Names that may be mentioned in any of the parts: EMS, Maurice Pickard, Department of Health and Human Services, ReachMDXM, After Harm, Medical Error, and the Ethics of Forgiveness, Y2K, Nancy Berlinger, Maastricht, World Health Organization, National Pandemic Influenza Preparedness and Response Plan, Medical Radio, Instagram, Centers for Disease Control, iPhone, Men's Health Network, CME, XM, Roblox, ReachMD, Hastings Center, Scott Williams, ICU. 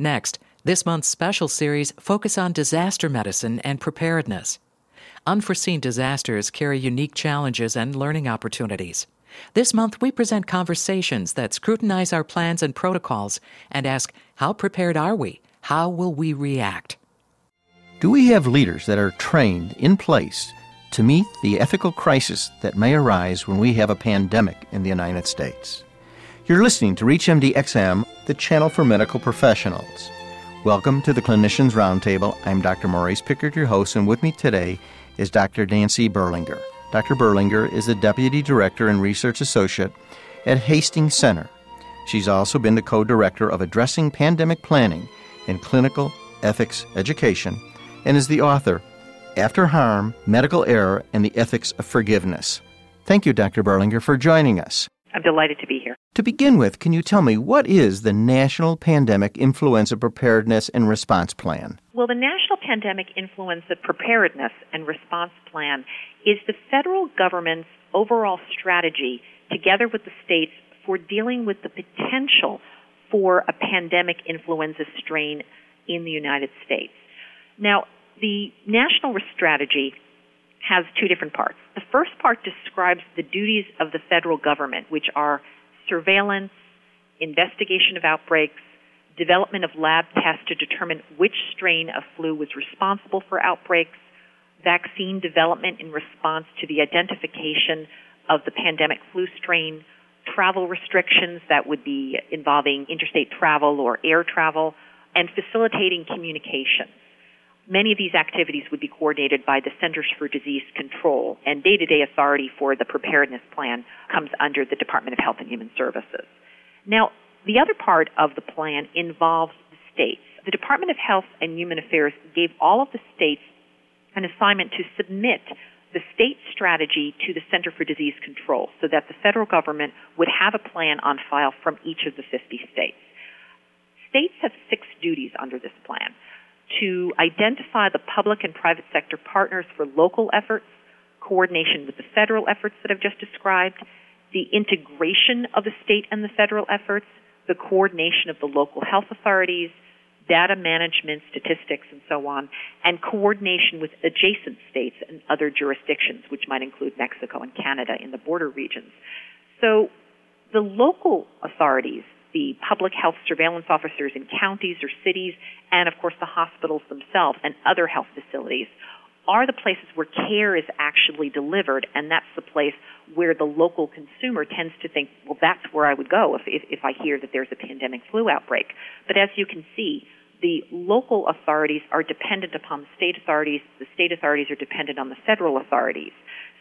Next, this month's special series focus on disaster medicine and preparedness. Unforeseen disasters carry unique challenges and learning opportunities. This month, we present conversations that scrutinize our plans and protocols and ask, how prepared are we? How will we react? Do we have leaders that are trained in place to meet the ethical crisis that may arise when we have a pandemic in the United States? You're listening to ReachMDXM, the channel for medical professionals. Welcome to the Clinicians Roundtable. I'm Dr. Maurice Pickard, your host, and with me today is Dr. Nancy Berlinger. Dr. Berlinger is the Deputy Director and Research Associate at Hastings Center. She's also been the Co-Director of Addressing Pandemic Planning in Clinical Ethics Education and is the author, After Harm, Medical Error, and the Ethics of Forgiveness. Thank you, Dr. Berlinger, for joining us. I'm delighted to be here. To begin with, can you tell me, what is the National Pandemic Influenza Preparedness and Response Plan? Well, the National Pandemic Influenza Preparedness and Response Plan is the federal government's overall strategy, together with the states, for dealing with the potential for a pandemic influenza strain in the United States. Now, the national strategy has two different parts. The first part describes the duties of the federal government, which are surveillance, investigation of outbreaks, development of lab tests to determine which strain of flu was responsible for outbreaks, vaccine development in response to the identification of the pandemic flu strain, travel restrictions that would be involving interstate travel or air travel, and facilitating communication. Many of these activities would be coordinated by the Centers for Disease Control, and day-to-day authority for the preparedness plan comes under the Department of Health and Human Services. Now, the other part of the plan involves the states. The Department of Health and Human Affairs gave all of the states an assignment to submit the state strategy to the Center for Disease Control so that the federal government would have a plan on file from each of the 50 states. States have 6 duties under this plan: to identify the public and private sector partners for local efforts, coordination with the federal efforts that I've just described, the integration of the state and the federal efforts, the coordination of the local health authorities, data management, statistics, and so on, and coordination with adjacent states and other jurisdictions, which might include Mexico and Canada in the border regions. So the local authorities, the public health surveillance officers in counties or cities, and, of course, the hospitals themselves and other health facilities are the places where care is actually delivered, and that's the place where the local consumer tends to think, well, that's where I would go if I hear that there's a pandemic flu outbreak. But as you can see, the local authorities are dependent upon the state authorities are dependent on the federal authorities.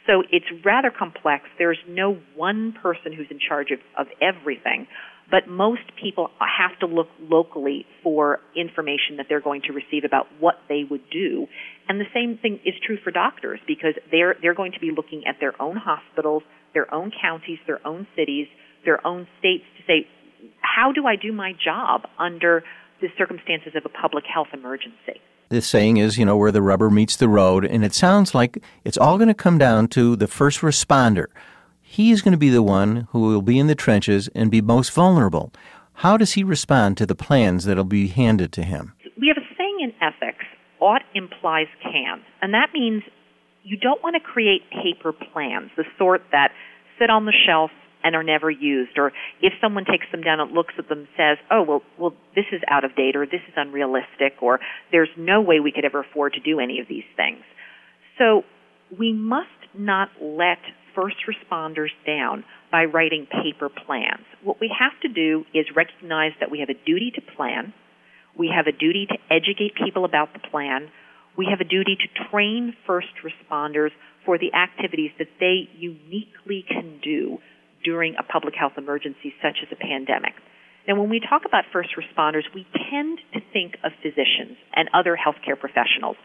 So it's rather complex. There's no one person who's in charge of everything, but most people have to look locally for information that they're going to receive about what they would do. And the same thing is true for doctors, because they're going to be looking at their own hospitals, their own counties, their own cities, their own states to say, how do I do my job under the circumstances of a public health emergency? The saying is, you know, where the rubber meets the road, and it sounds like it's all going to come down to the first responder. He is going to be the one who will be in the trenches and be most vulnerable. How does he respond to the plans that will be handed to him? We have a saying in ethics, ought implies can, and that means you don't want to create paper plans, the sort that sit on the shelf and are never used, or if someone takes them down and looks at them and says, oh, well, this is out of date, or this is unrealistic, or there's no way we could ever afford to do any of these things. So we must not let first responders down by writing paper plans. What we have to do is recognize that we have a duty to plan, we have a duty to educate people about the plan, we have a duty to train first responders for the activities that they uniquely can do during a public health emergency such as a pandemic. Now, when we talk about first responders, we tend to think of physicians and other healthcare professionals,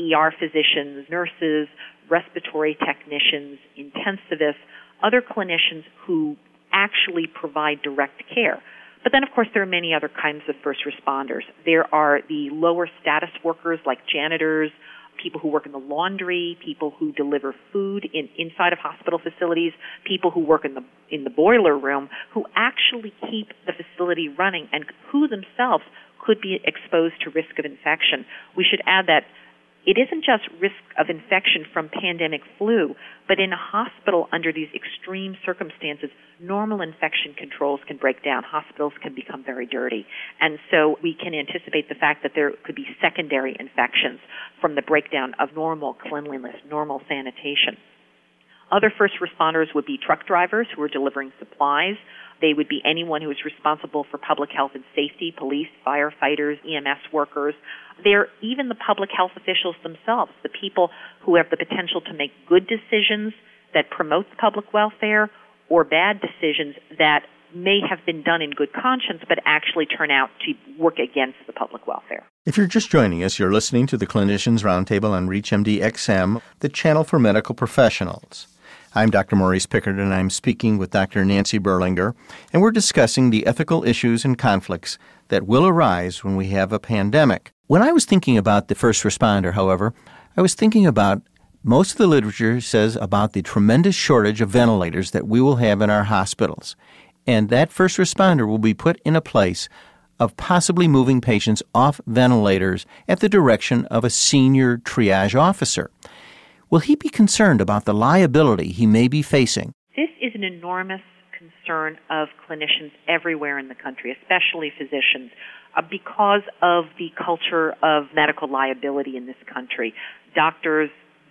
ER physicians, nurses, respiratory technicians, intensivists, other clinicians who actually provide direct care. But then, of course, there are many other kinds of first responders. There are the lower status workers like janitors, people who work in the laundry, people who deliver food inside of hospital facilities, people who work in the in the boiler room who actually keep the facility running and who themselves could be exposed to risk of infection. We should add that it isn't just risk of infection from pandemic flu, but in a hospital under these extreme circumstances, normal infection controls can break down. Hospitals can become very dirty. And so we can anticipate the fact that there could be secondary infections from the breakdown of normal cleanliness, normal sanitation. Other first responders would be truck drivers who are delivering supplies. They would be anyone who is responsible for public health and safety, police, firefighters, EMS workers. They're even the public health officials themselves, the people who have the potential to make good decisions that promote public welfare or bad decisions that may have been done in good conscience but actually turn out to work against the public welfare. If you're just joining us, you're listening to the Clinicians Roundtable on ReachMDXM, the channel for medical professionals. I'm Dr. Maurice Pickard, and I'm speaking with Dr. Nancy Berlinger, and we're discussing the ethical issues and conflicts that will arise when we have a pandemic. When I was thinking about the first responder, however, I was thinking about most of the literature says about the tremendous shortage of ventilators that we will have in our hospitals, and that first responder will be put in a place of possibly moving patients off ventilators at the direction of a senior triage officer. Will he be concerned about the liability he may be facing? This is an enormous concern of clinicians everywhere in the country, especially physicians, because of the culture of medical liability in this country. Doctors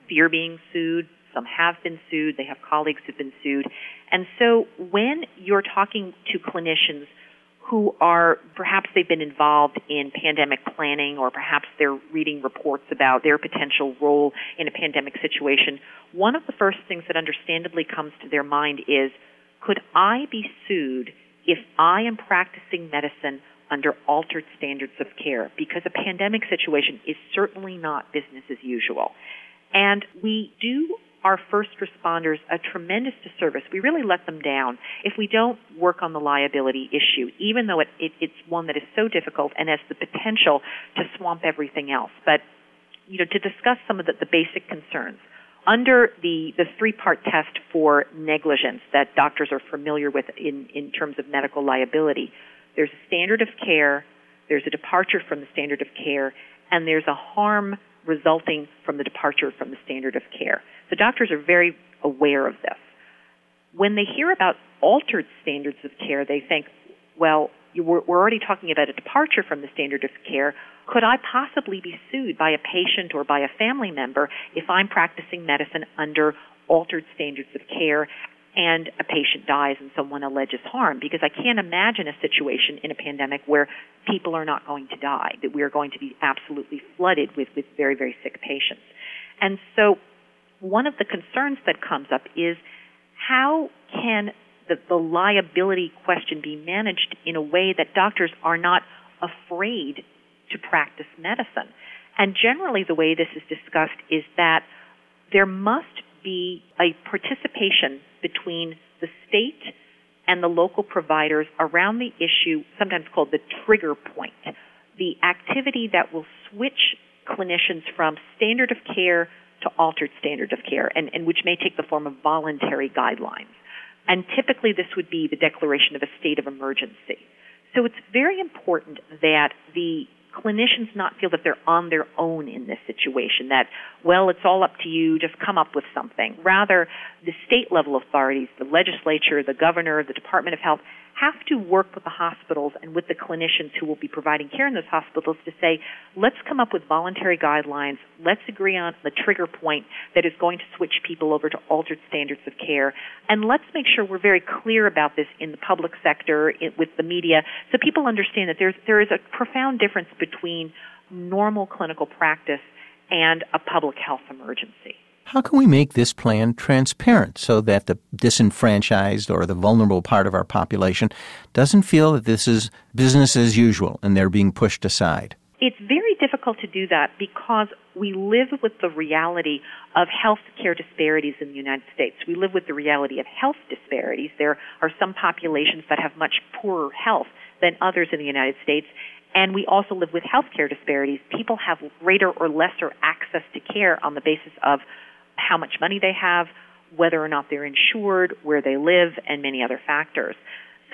fear being sued. Some have been sued. They have colleagues who've been sued. And so when you're talking to clinicians who are, perhaps they've been involved in pandemic planning, or perhaps they're reading reports about their potential role in a pandemic situation, one of the first things that understandably comes to their mind is, could I be sued if I am practicing medicine under altered standards of care? Because a pandemic situation is certainly not business as usual. And we do our first responders a tremendous disservice. We really let them down if we don't work on the liability issue, even though it's one that is so difficult and has the potential to swamp everything else. But, you know, to discuss some of the basic concerns, under the three-part test for negligence that doctors are familiar with in terms of medical liability, there's a standard of care, there's a departure from the standard of care, and there's a harm resulting from the departure from the standard of care. The doctors are very aware of this. When they hear about altered standards of care, they think, well, we're already talking about a departure from the standard of care. Could I possibly be sued by a patient or by a family member if I'm practicing medicine under altered standards of care and a patient dies and someone alleges harm? Because I can't imagine a situation in a pandemic where people are not going to die, that we are going to be absolutely flooded with very, very sick patients. And so one of the concerns that comes up is how can the liability question be managed in a way that doctors are not afraid to practice medicine? And generally the way this is discussed is that there must be a participation between the state and the local providers around the issue, sometimes called the trigger point, the activity that will switch clinicians from standard of care to altered standard of care, and which may take the form of voluntary guidelines. And typically this would be the declaration of a state of emergency. So it's very important that the clinicians not feel that they're on their own in this situation, that, well, it's all up to you, just come up with something. Rather, the state-level authorities, the legislature, the governor, the Department of Health, have to work with the hospitals and with the clinicians who will be providing care in those hospitals to say, let's come up with voluntary guidelines, let's agree on the trigger point that is going to switch people over to altered standards of care, and let's make sure we're very clear about this in the public sector, with the media, so people understand that there is a profound difference between normal clinical practice and a public health emergency. How can we make this plan transparent so that the disenfranchised or the vulnerable part of our population doesn't feel that this is business as usual and they're being pushed aside? It's very difficult to do that because we live with the reality of health care disparities in the United States. We live with the reality of health disparities. There are some populations that have much poorer health than others in the United States. And we also live with health care disparities. People have greater or lesser access to care on the basis of how much money they have, whether or not they're insured, where they live, and many other factors.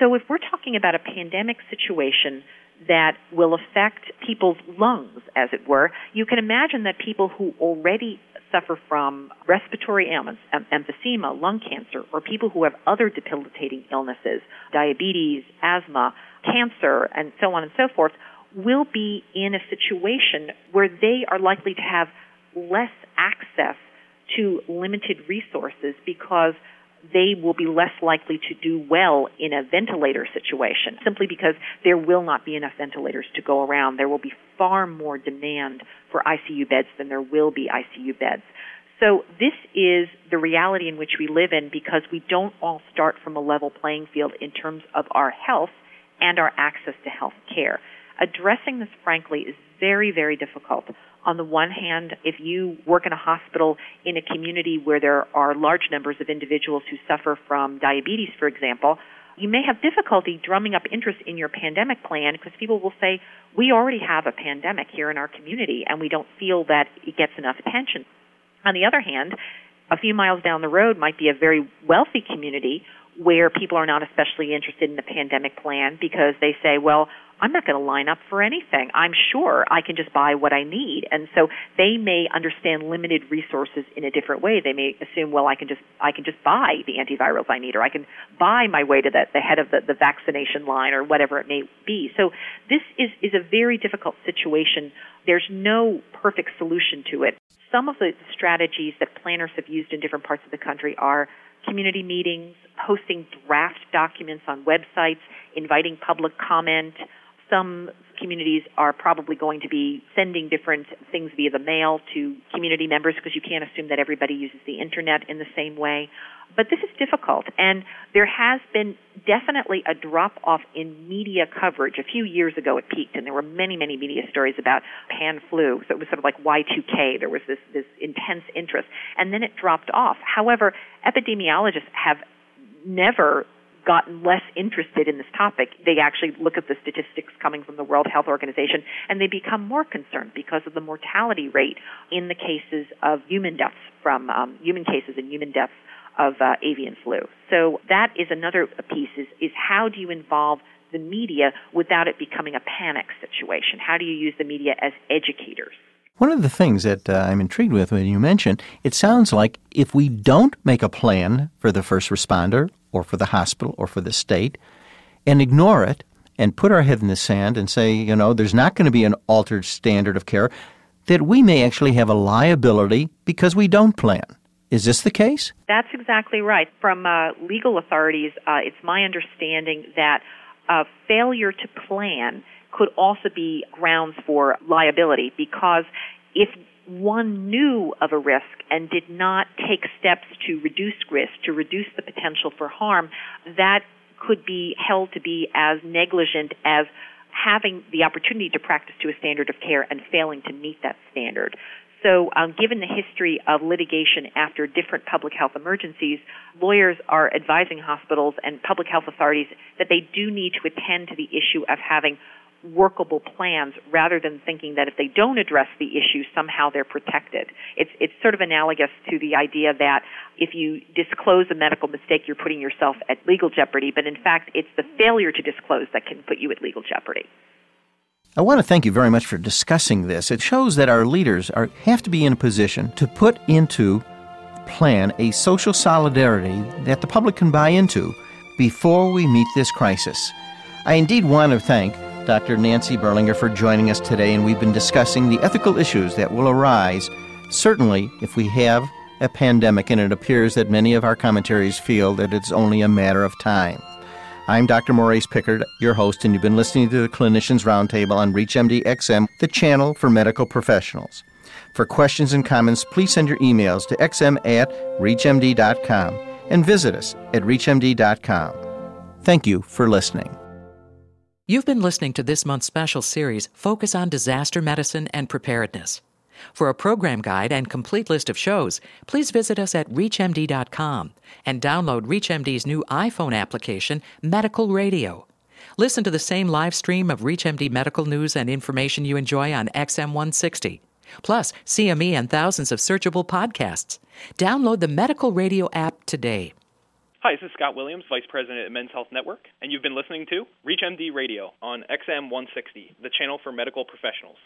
So if we're talking about a pandemic situation that will affect people's lungs, as it were, you can imagine that people who already suffer from respiratory ailments, emphysema, lung cancer, or people who have other debilitating illnesses, diabetes, asthma, cancer, and so on and so forth, will be in a situation where they are likely to have less access to limited resources because they will be less likely to do well in a ventilator situation, simply because there will not be enough ventilators to go around. There will be far more demand for ICU beds than there will be ICU beds. So this is the reality in which we live in, because we don't all start from a level playing field in terms of our health and our access to health care. Addressing this, frankly, is very, very difficult. On the one hand, if you work in a hospital in a community where there are large numbers of individuals who suffer from diabetes, for example, you may have difficulty drumming up interest in your pandemic plan, because people will say, we already have a pandemic here in our community and we don't feel that it gets enough attention. On the other hand, a few miles down the road might be a very wealthy community where people are not especially interested in the pandemic plan because they say, well, I'm not going to line up for anything. I'm sure I can just buy what I need. And so they may understand limited resources in a different way. They may assume, well, I can just buy the antivirals I need, or I can buy my way to the head of the vaccination line, or whatever it may be. So this is a very difficult situation. There's no perfect solution to it. Some of the strategies that planners have used in different parts of the country are community meetings, posting draft documents on websites, inviting public comment. Some communities are probably going to be sending different things via the mail to community members, because you can't assume that everybody uses the internet in the same way. But this is difficult, and there has been definitely a drop-off in media coverage. A few years ago it peaked, and there were many, many media stories about pan-flu. So it was sort of like Y2K. There was this intense interest, and then it dropped off. However, epidemiologists have never gotten less interested in this topic. They actually look at the statistics coming from the World Health Organization, and they become more concerned because of the mortality rate in the cases of human deaths from human cases and human deaths of avian flu. So that is another piece, is how do you involve the media without it becoming a panic situation? How do you use the media as educators? One of the things that I'm intrigued with when you mentioned, it sounds like if we don't make a plan for the first responder or for the hospital or for the state and ignore it and put our head in the sand and say, you know, there's not going to be an altered standard of care, that we may actually have a liability because we don't plan. Is this the case? That's exactly right. From legal authorities, it's my understanding that failure to plan could also be grounds for liability, because if one knew of a risk and did not take steps to reduce risk, to reduce the potential for harm, that could be held to be as negligent as having the opportunity to practice to a standard of care and failing to meet that standard. So given the history of litigation after different public health emergencies, lawyers are advising hospitals and public health authorities that they do need to attend to the issue of having workable plans, rather than thinking that if they don't address the issue, somehow they're protected. It's sort of analogous to the idea that if you disclose a medical mistake, you're putting yourself at legal jeopardy, but in fact, it's the failure to disclose that can put you at legal jeopardy. I want to thank you very much for discussing this. It shows that our leaders have to be in a position to put into plan a social solidarity that the public can buy into before we meet this crisis. I indeed want to thank Dr. Nancy Berlinger for joining us today, and we've been discussing the ethical issues that will arise, certainly if we have a pandemic, and it appears that many of our commentaries feel that it's only a matter of time. I'm Dr. Maurice Pickard, your host, and you've been listening to the Clinicians Roundtable on ReachMDXM, the channel for medical professionals. For questions and comments, please send your emails to xm@reachmd.com and visit us at reachmd.com. Thank you for listening. You've been listening to this month's special series, Focus on Disaster Medicine and Preparedness. For a program guide and complete list of shows, please visit us at ReachMD.com and download ReachMD's new iPhone application, Medical Radio. Listen to the same live stream of ReachMD medical news and information you enjoy on XM 160. Plus, CME and thousands of searchable podcasts. Download the Medical Radio app today. Hi, this is Scott Williams, Vice President at Men's Health Network, and you've been listening to ReachMD Radio on XM 160, the channel for medical professionals.